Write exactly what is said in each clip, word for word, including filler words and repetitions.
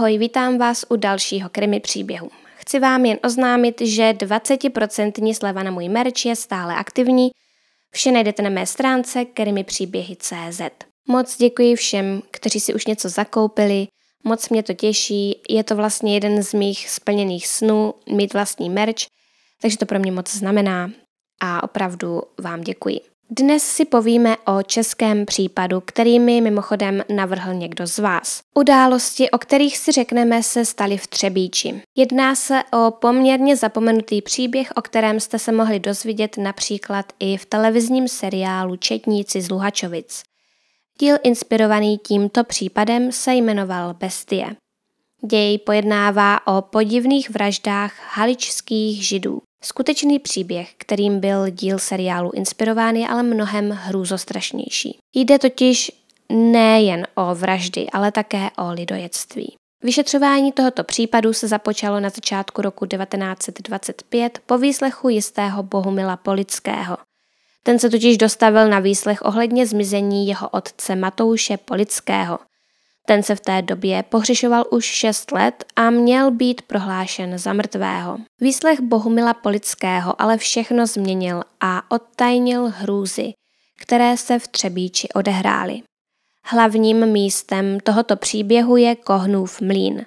Ahoj, vítám vás u dalšího krimi příběhu. Chci vám jen oznámit, že dvacet procent sleva na můj merch je stále aktivní. Vše najdete na mé stránce krimi příběhy tečka cé zet. Moc děkuji všem, kteří si už něco zakoupili, moc mě to těší, je to vlastně jeden z mých splněných snů, mít vlastní merch, takže to pro mě moc znamená a opravdu vám děkuji. Dnes si povíme o českém případu, který mi mimochodem navrhl někdo z vás. Události, o kterých si řekneme, se staly v Třebíči. Jedná se o poměrně zapomenutý příběh, o kterém jste se mohli dozvědět například i v televizním seriálu Četníci z Luhačovic. Díl inspirovaný tímto případem se jmenoval Bestie. Děj pojednává o podivných vraždách haličských židů. Skutečný příběh, kterým byl díl seriálu inspirován, je ale mnohem hrůzostrašnější. Jde totiž nejen o vraždy, ale také o lidojectví. Vyšetřování tohoto případu se započalo na začátku roku devatenáct set dvacet pět po výslechu jistého Bohumila Polického. Ten se totiž dostavil na výslech ohledně zmizení jeho otce Matouše Polického. Ten se v té době pohřešoval už šest let a měl být prohlášen za mrtvého. Výslech Bohumila Polického ale všechno změnil a odtajnil hrůzy, které se v Třebíči odehrály. Hlavním místem tohoto příběhu je Kohnův mlýn.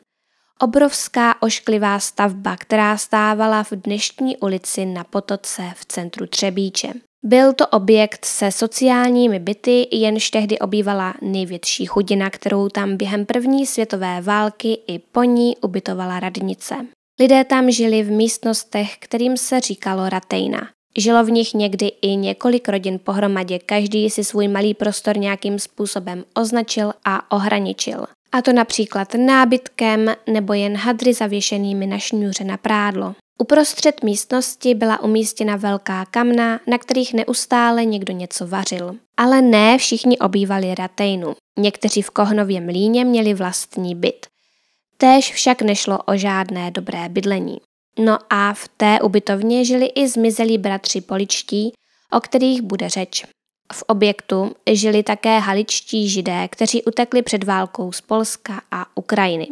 Obrovská ošklivá stavba, která stávala v dnešní ulici Na Potoce v centru Třebíče. Byl to objekt se sociálními byty, jenž tehdy obývala největší chudina, kterou tam během první světové války i po ní ubytovala radnice. Lidé tam žili v místnostech, kterým se říkalo ratejna. Žilo v nich někdy i několik rodin pohromadě, každý si svůj malý prostor nějakým způsobem označil a ohraničil. A to například nábytkem nebo jen hadry zavěšenými na šňůře na prádlo. Uprostřed místnosti byla umístěna velká kamna, na kterých neustále někdo něco vařil. Ale ne všichni obývali ratejnu. Někteří v Kohnově mlýně měli vlastní byt. Též však nešlo o žádné dobré bydlení. No a v té ubytovně žili i zmizelí bratři Poličtí, o kterých bude řeč. V objektu žili také haličtí židé, kteří utekli před válkou z Polska a Ukrajiny.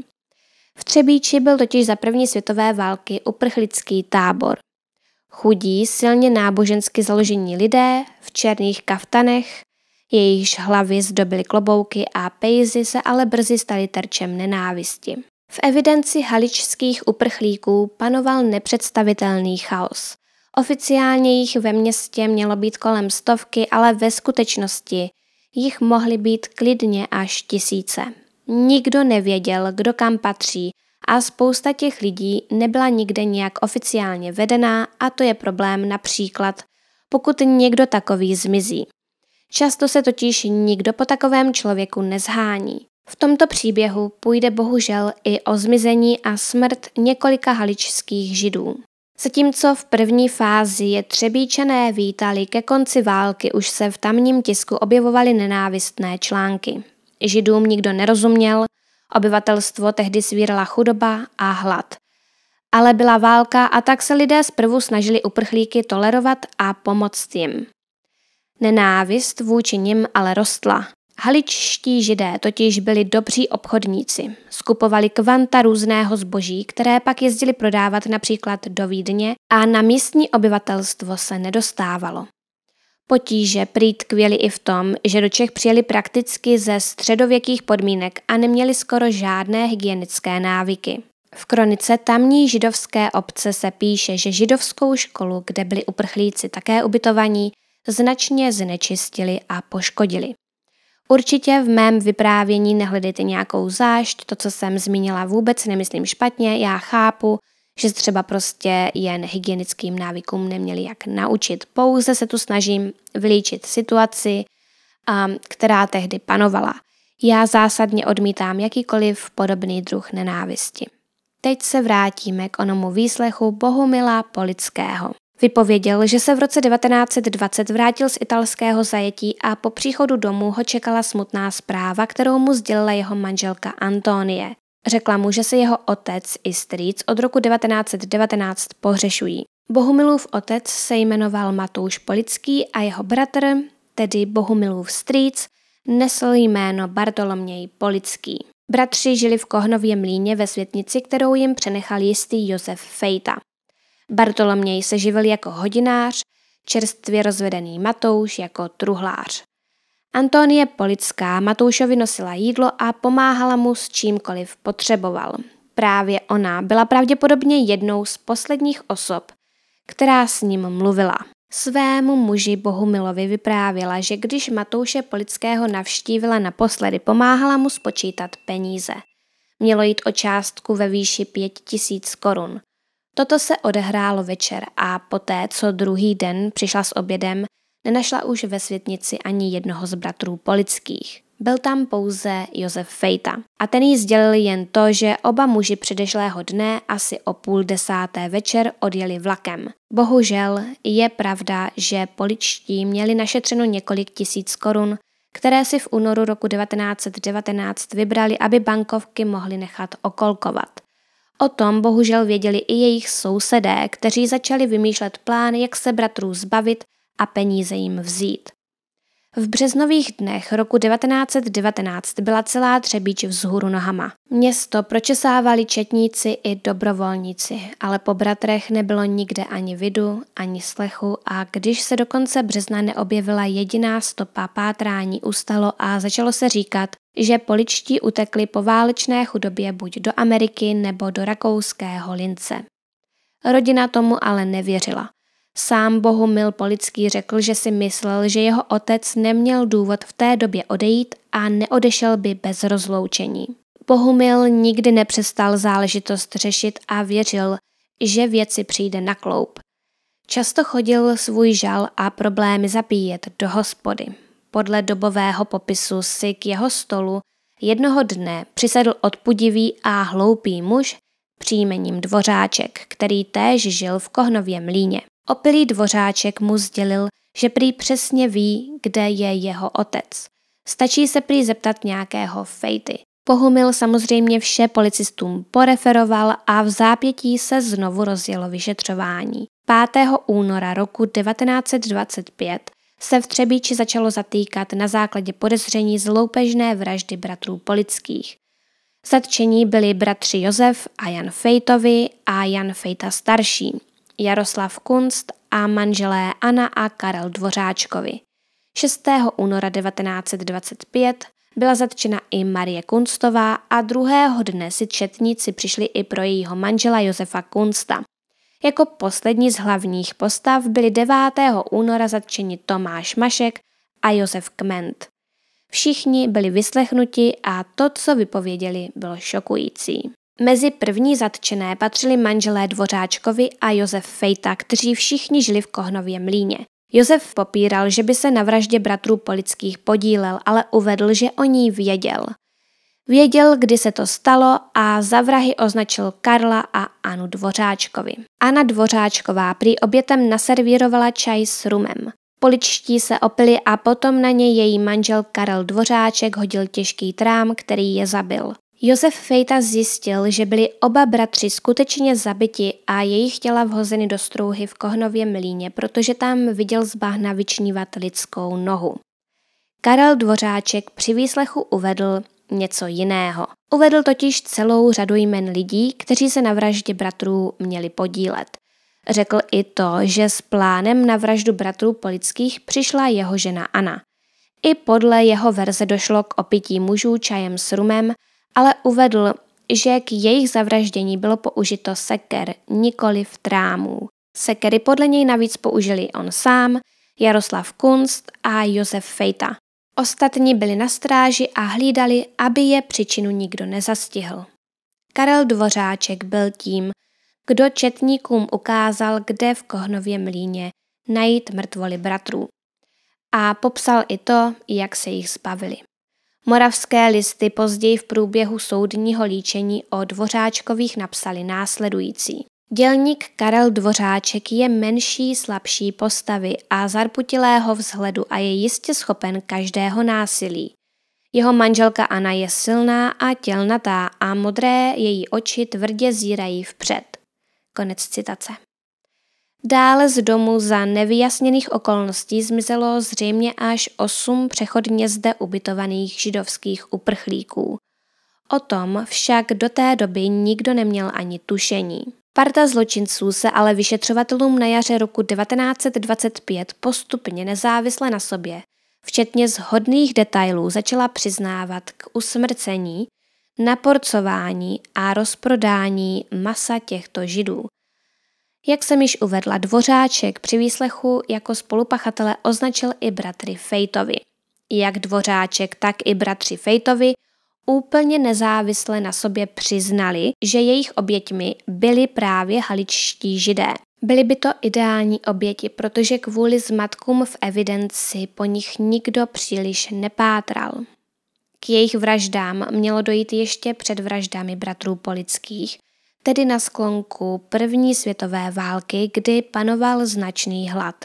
V Třebíči byl totiž za první světové války uprchlický tábor. Chudí, silně nábožensky založení lidé v černých kaftanech, jejichž hlavy zdobily klobouky a pejzy se ale brzy staly terčem nenávisti. V evidenci haličských uprchlíků panoval nepředstavitelný chaos. Oficiálně jich ve městě mělo být kolem stovky, ale ve skutečnosti jich mohly být klidně až tisíce. Nikdo nevěděl, kdo kam patří a spousta těch lidí nebyla nikde nějak oficiálně vedená a to je problém například, pokud někdo takový zmizí. Často se totiž nikdo po takovém člověku nezhání. V tomto příběhu půjde bohužel i o zmizení a smrt několika haličských židů. Zatímco v první fázi je Třebíčané vítali, ke konci války už se v tamním tisku objevovaly nenávistné články. Židům nikdo nerozuměl, obyvatelstvo tehdy svírala chudoba a hlad. Ale byla válka a tak se lidé zprvu snažili uprchlíky tolerovat a pomoct jim. Nenávist vůči nim ale rostla. Haličští židé totiž byli dobří obchodníci. Skupovali kvanta různého zboží, které pak jezdili prodávat například do Vídně a na místní obyvatelstvo se nedostávalo. Potíže prý tkvěly i v tom, že do Čech přijeli prakticky ze středověkých podmínek a neměli skoro žádné hygienické návyky. V kronice tamní židovské obce se píše, že židovskou školu, kde byli uprchlíci také ubytovaní, značně znečistili a poškodili. Určitě v mém vyprávění nehledejte nějakou zášť, to, co jsem zmínila, vůbec nemyslím špatně, já chápu, že třeba prostě jen hygienickým návykům neměli jak naučit. Pouze se tu snažím vylíčit situaci, která tehdy panovala. Já zásadně odmítám jakýkoliv podobný druh nenávisti. Teď se vrátíme k onomu výslechu Bohumila Polického. Vypověděl, že se v roce devatenáct set dvacet vrátil z italského zajetí a po příchodu domů ho čekala smutná zpráva, kterou mu sdělila jeho manželka Antonie. Řekla mu, že se jeho otec i strýc od roku devatenáct set devatenáct pohřešují. Bohumilův otec se jmenoval Matouš Polický a jeho bratr, tedy Bohumilův strýc, nesl jméno Bartoloměj Polický. Bratři žili v Kohnově mlýně ve světnici, kterou jim přenechal jistý Josef Fejta. Bartoloměj se živil jako hodinář, čerstvě rozvedený Matouš jako truhlář. Antonie Polická Matoušovi nosila jídlo a pomáhala mu s čímkoliv potřeboval. Právě ona byla pravděpodobně jednou z posledních osob, která s ním mluvila. Svému muži Bohumilovi vyprávěla, že když Matouše Polického navštívila naposledy, pomáhala mu spočítat peníze. Mělo jít o částku ve výši pět tisíc korun. Toto se odehrálo večer a poté, co druhý den přišla s obědem, nenašla už ve světnici ani jednoho z bratrů Polických. Byl tam pouze Josef Fejta a ten jí sdělil jen to, že oba muži předešlého dne asi o půl desáté večer odjeli vlakem. Bohužel je pravda, že poličtí měli našetřeno několik tisíc korun, které si v únoru roku devatenáct set devatenáct vybrali, aby bankovky mohly nechat okolkovat. O tom bohužel věděli i jejich sousedé, kteří začali vymýšlet plán, jak se bratrů zbavit a peníze jim vzít. V březnových dnech roku devatenáct set devatenáct byla celá Třebíč vzhůru nohama. Město pročesávali četníci i dobrovolníci, ale po bratrech nebylo nikde ani vidu, ani slechu a když se do konce března neobjevila jediná stopa, pátrání ustalo a začalo se říkat, že poličtí utekli po válečné chudobě buď do Ameriky nebo do rakouského Lince. Rodina tomu ale nevěřila. Sám Bohumil Polický řekl, že si myslel, že jeho otec neměl důvod v té době odejít a neodešel by bez rozloučení. Bohumil nikdy nepřestal záležitost řešit a věřil, že věci přijde na kloub. Často chodil svůj žal a problémy zapíjet do hospody. Podle dobového popisu si k jeho stolu jednoho dne přisedl odpudivý a hloupý muž příjmením Dvořáček, který též žil v Kohnově mlýně. Opilý Dvořáček mu sdělil, že prý přesně ví, kde je jeho otec. Stačí se prý zeptat nějakého Fejty. Bohumil samozřejmě vše policistům poreferoval a v zápětí se znovu rozjelo vyšetřování. pátého února roku devatenáct set dvacet pět se v Třebíči začalo zatýkat na základě podezření z loupežné vraždy bratrů Polických. Zatčení byli bratři Josef a Jan Fejtovi a Jan Fejta starší, Jaroslav Kunst a manželé Anna a Karel Dvořáčkovi. šestého února devatenáct set dvacet pět byla zatčena i Marie Kunstová a druhého dne si četníci přišli i pro jejího manžela Josefa Kunsta. Jako poslední z hlavních postav byli devátého února zatčeni Tomáš Mašek a Josef Kment. Všichni byli vyslechnuti a to, co vypověděli, bylo šokující. Mezi první zatčené patřili manželé Dvořáčkovi a Josef Fejta, kteří všichni žili v Kohnově mlýně. Josef popíral, že by se na vraždě bratrů Polických podílel, ale uvedl, že o ní věděl. Věděl, kdy se to stalo a za vrahy označil Karla a Annu Dvořáčkovi. Anna Dvořáčková prý obětem naservírovala čaj s rumem. Poličtí se opili a potom na něj její manžel Karel Dvořáček hodil těžký trám, který je zabil. Josef Fejta zjistil, že byli oba bratři skutečně zabiti a jejich těla vhozeny do strouhy v Kohnově mlýně, protože tam viděl z bahna vyčnívat lidskou nohu. Karel Dvořáček při výslechu uvedl něco jiného. Uvedl totiž celou řadu jmen lidí, kteří se na vraždě bratrů měli podílet. Řekl i to, že s plánem na vraždu bratrů Polických přišla jeho žena Anna. I podle jeho verze došlo k opití mužů čajem s rumem, ale uvedl, že k jejich zavraždění bylo použito seker, nikoliv trámů. Sekery podle něj navíc použili on sám, Jaroslav Kunst a Josef Fejta. Ostatní byli na stráži a hlídali, aby je příčinu nikdo nezastihl. Karel Dvořáček byl tím, kdo četníkům ukázal, kde v Kohnově mlýně najít mrtvoly bratrů. A popsal i to, jak se jich zbavili. Moravské listy později v průběhu soudního líčení o Dvořáčkových napsali následující. Dělník Karel Dvořáček je menší, slabší postavy a zarputilého vzhledu a je jistě schopen každého násilí. Jeho manželka Anna je silná a tělnatá a modré její oči tvrdě zírají vpřed. Konec citace. Dále z domu za nevyjasněných okolností zmizelo zřejmě až osm přechodně zde ubytovaných židovských uprchlíků. O tom však do té doby nikdo neměl ani tušení. Parta zločinců se ale vyšetřovatelům na jaře roku devatenáct set dvacet pět postupně nezávisle na sobě, včetně shodných detailů, začala přiznávat k usmrcení, naporcování a rozprodání masa těchto židů. Jak jsem již uvedla, Dvořáček při výslechu jako spolupachatele označil i bratry Fejtovi. Jak Dvořáček, tak i bratři Fejtovi úplně nezávisle na sobě přiznali, že jejich oběťmi byli právě haličtí židé. Byly by to ideální oběti, protože kvůli zmatkům v evidenci po nich nikdo příliš nepátral. K jejich vraždám mělo dojít ještě před vraždami bratrů Polických, tedy na sklonku první světové války, kdy panoval značný hlad.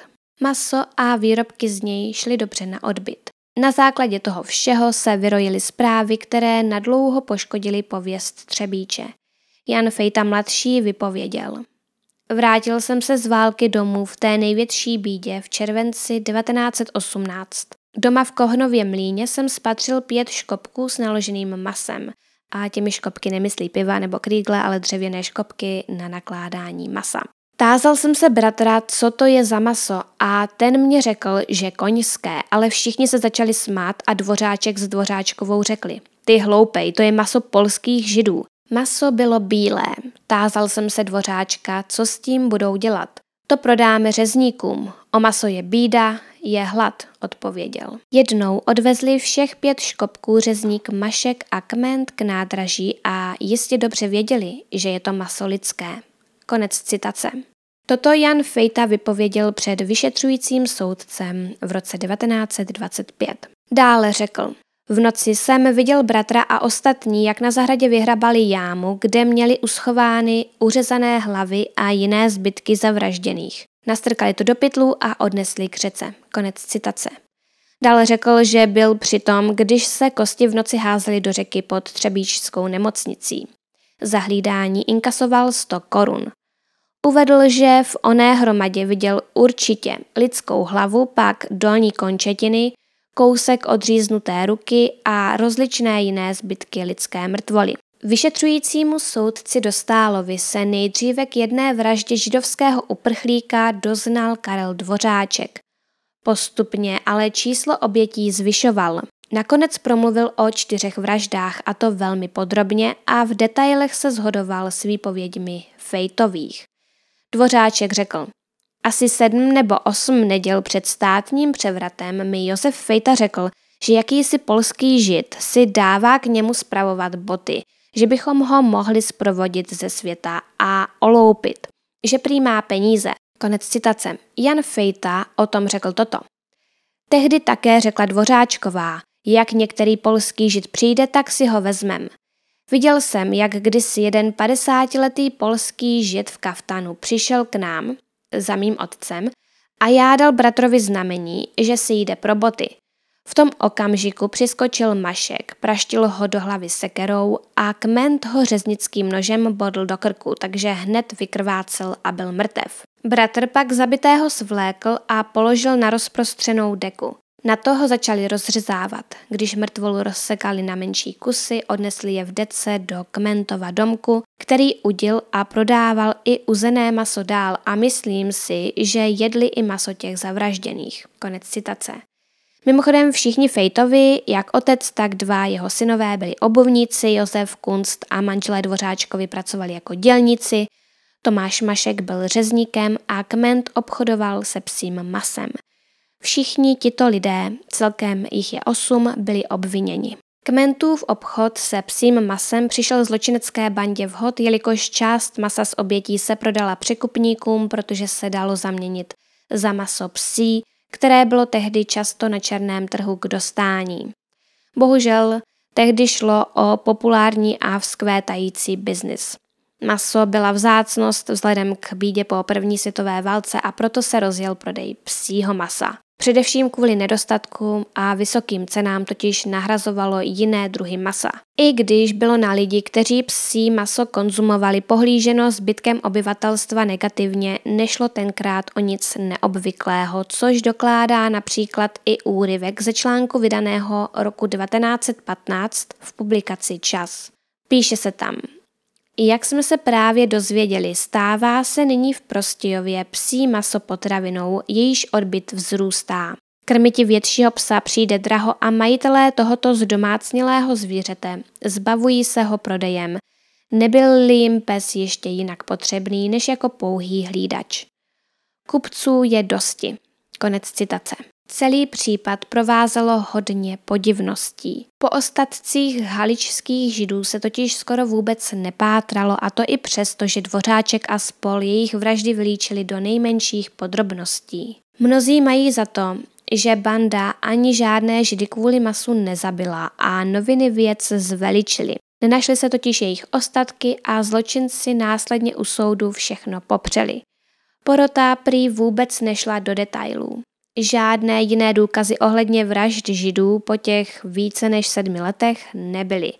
Maso a výrobky z něj šly dobře na odbyt. Na základě toho všeho se vyrojily zprávy, které nadlouho poškodily pověst Třebíče. Jan Fejta mladší vypověděl. Vrátil jsem se z války domů v té největší bídě v červenci devatenáct set osmnáct. Doma v Kohnově mlýně jsem spatřil pět škopků s naloženým masem. A těmi škopky nemyslí piva nebo krýgle, ale dřevěné škopky na nakládání masa. Tázal jsem se bratra, co to je za maso, a ten mě řekl, že koňské, ale všichni se začali smát a Dvořáček s Dvořáčkovou řekli: Ty hloupej, to je maso polských židů. Maso bylo bílé. Tázal jsem se Dvořáčka, co s tím budou dělat. To prodáme řezníkům. O maso je bída, je hlad, odpověděl. Jednou odvezli všech pět škopků řezník Mašek a Kment k nádraží a jistě dobře věděli, že je to maso lidské. Konec citace. Toto Jan Fejta vypověděl před vyšetřujícím soudcem v roce devatenáct set dvacet pět. Dále řekl: V noci jsem viděl bratra a ostatní, jak na zahradě vyhrabali jámu, kde měli uschovány uřezané hlavy a jiné zbytky zavražděných. Nastrkali to do pytlů a odnesli k řece. Konec citace. Dále řekl, že byl při tom, když se kosti v noci házely do řeky pod třebíčskou nemocnicí. Za hlídání inkasoval sto korun. Uvedl, že v oné hromadě viděl určitě lidskou hlavu, pak dolní končetiny, kousek odříznuté ruky a rozličné jiné zbytky lidské mrtvoly. Vyšetřujícímu soudci Dostálovi se nejdříve k jedné vraždě židovského uprchlíka doznal Karel Dvořáček. Postupně ale číslo obětí zvyšoval. Nakonec promluvil o čtyřech vraždách, a to velmi podrobně, a v detailech se shodoval s výpověďmi Fejtových. Dvořáček řekl: Asi sedm nebo osm neděl před státním převratem mi Josef Fejta řekl, že jakýsi polský žid si dává k němu spravovat boty, že bychom ho mohli sprovodit ze světa a oloupit, že prý má peníze. Konec citace. Jan Fejta o tom řekl toto. Tehdy také řekla Dvořáčková: Jak některý polský žid přijde, tak si ho vezmem. Viděl jsem, jak kdysi jeden padesátiletý polský žid v kaftanu přišel k nám za mým otcem a já dal bratrovi znamení, že si jde pro boty. V tom okamžiku přiskočil Mašek, praštil ho do hlavy sekerou a Kment ho řeznickým nožem bodl do krku, takže hned vykrvácel a byl mrtev. Bratr pak zabitého svlékl a položil na rozprostřenou deku. Na to ho začali rozřezávat. Když mrtvolu rozsekali na menší kusy, odnesli je v dece do Kmentova domku, který udil a prodával i uzené maso dál, a myslím si, že jedli i maso těch zavražděných. Konec citace. Mimochodem všichni Fejtovi, jak otec, tak dva jeho synové, byli obuvníci, Josef Kunst a manželé Dvořáčkovi pracovali jako dělníci, Tomáš Mašek byl řezníkem a Kment obchodoval se psím masem. Všichni tito lidé, celkem jich je osm, byli obviněni. Kmentův obchod se psím masem přišel zločinecké bandě vhod, jelikož část masa z obětí se prodala překupníkům, protože se dalo zaměnit za maso psí, které bylo tehdy často na černém trhu k dostání. Bohužel tehdy šlo o populární a vzkvétající biznis. Maso byla vzácnost vzhledem k bídě po první světové válce, a proto se rozjel prodej psího masa. Především kvůli nedostatkům a vysokým cenám totiž nahrazovalo jiné druhy masa. I když bylo na lidi, kteří psí maso konzumovali, pohlíženo zbytkem obyvatelstva negativně, nešlo tenkrát o nic neobvyklého, což dokládá například i úryvek ze článku vydaného roku devatenáct set patnáct v publikaci Čas. Píše se tam: jak jsme se právě dozvěděli, stává se nyní v Prostějově psí maso potravinou, jejíž odbyt vzrůstá. Krmiti většího psa přijde draho a majitelé tohoto zdomácnělého zvířete zbavují se ho prodejem. Nebyl-li jim pes ještě jinak potřebný, než jako pouhý hlídač. Kupců je dosti. Konec citace. Celý případ provázelo hodně podivností. Po ostatcích haličských židů se totiž skoro vůbec nepátralo, a to i přesto, že Dvořáček a spol jejich vraždy vylíčili do nejmenších podrobností. Mnozí mají za to, že banda ani žádné židy kvůli masu nezabila a noviny věc zveličily. Nenašly se totiž jejich ostatky a zločinci následně u soudu všechno popřeli. Porota prý vůbec nešla do detailů. Žádné jiné důkazy ohledně vražd židů po těch více než sedmi letech nebyly.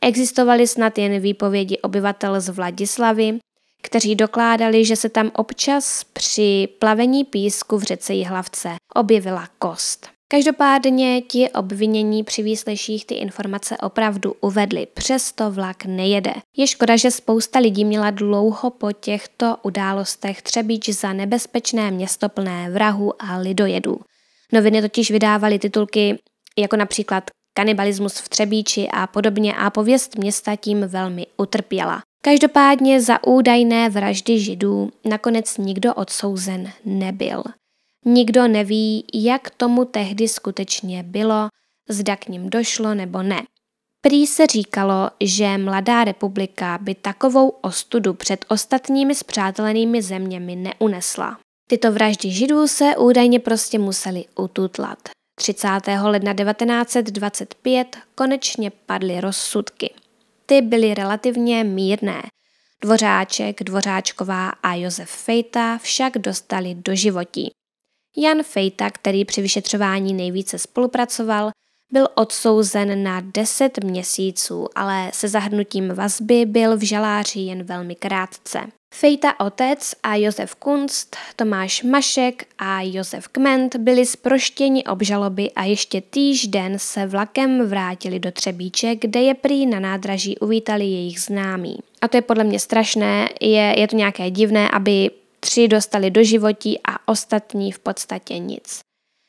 Existovaly snad jen výpovědi obyvatel z Vladislavy, kteří dokládali, že se tam občas při plavení písku v řece Jihlavce objevila kost. Každopádně ti obvinění při výsleších ty informace opravdu uvedli, přesto vlak nejede. Je škoda, že spousta lidí měla dlouho po těchto událostech Třebíč za nebezpečné město plné vrahů a lidojedů. Noviny totiž vydávaly titulky jako například Kanibalismus v Třebíči a podobně a pověst města tím velmi utrpěla. Každopádně za údajné vraždy židů nakonec nikdo odsouzen nebyl. Nikdo neví, jak tomu tehdy skutečně bylo, zda k nim došlo nebo ne. Prý se říkalo, že mladá republika by takovou ostudu před ostatními spřátelenými zeměmi neunesla. Tyto vraždy židů se údajně prostě musely ututlat. třicátého ledna devatenáct set dvacet pět konečně padly rozsudky. Ty byly relativně mírné. Dvořáček, Dvořáčková a Josef Fejta však dostali doživotí. Jan Fejta, který při vyšetřování nejvíce spolupracoval, byl odsouzen na deset měsíců, ale se zahrnutím vazby byl v žaláři jen velmi krátce. Fejta otec a Josef Kunst, Tomáš Mašek a Josef Kment byli zproštěni obžaloby a ještě týž den se vlakem vrátili do Třebíče, kde je prý na nádraží uvítali jejich známí. A to je podle mě strašné, je, je to nějaké divné, aby tři dostali doživotí a ostatní v podstatě nic.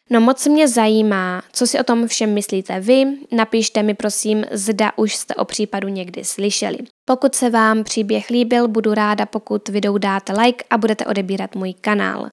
No moc mě zajímá, co si o tom všem myslíte vy, napište mi prosím, zda už jste o případu někdy slyšeli. Pokud se vám příběh líbil, budu ráda, pokud videu dáte like a budete odebírat můj kanál.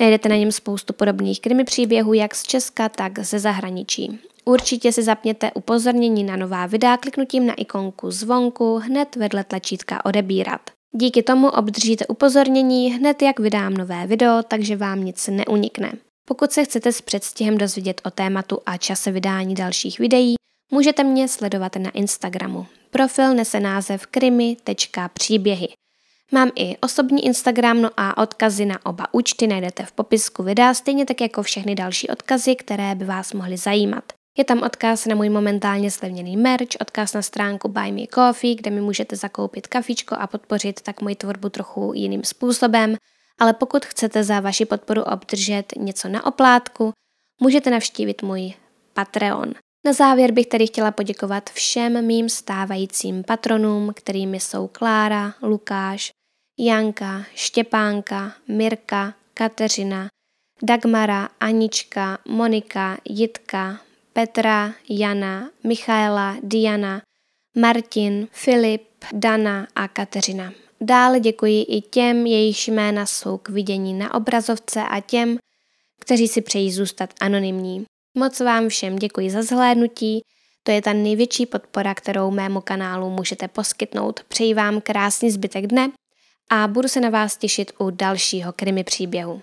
Najdete na něm spoustu podobných krimi příběhů jak z Česka, tak ze zahraničí. Určitě si zapněte upozornění na nová videa kliknutím na ikonku zvonku hned vedle tlačítka odebírat. Díky tomu obdržíte upozornění hned, jak vydám nové video, takže vám nic neunikne. Pokud se chcete s předstihem dozvědět o tématu a čase vydání dalších videí, můžete mě sledovat na Instagramu. Profil nese název krimi tečka příběhy. Mám i osobní Instagram, no a odkazy na oba účty najdete v popisku videa, stejně tak jako všechny další odkazy, které by vás mohly zajímat. Je tam odkaz na můj momentálně slevněný merch, odkaz na stránku Buy Me Coffee, kde mi můžete zakoupit kafičko a podpořit tak moji tvorbu trochu jiným způsobem, ale pokud chcete za vaši podporu obdržet něco na oplátku, můžete navštívit můj Patreon. Na závěr bych tedy chtěla poděkovat všem mým stávajícím patronům, kterými jsou Klára, Lukáš, Janka, Štěpánka, Mirka, Kateřina, Dagmara, Anička, Monika, Jitka, Petra, Jana, Michaela, Diana, Martin, Filip, Dana a Kateřina. Dále děkuji i těm, jejichž jména jsou k vidění na obrazovce a těm, kteří si přejí zůstat anonymní. Moc vám všem děkuji za zhlédnutí, to je ta největší podpora, kterou mému kanálu můžete poskytnout. Přeji vám krásný zbytek dne a budu se na vás těšit u dalšího krimi příběhu.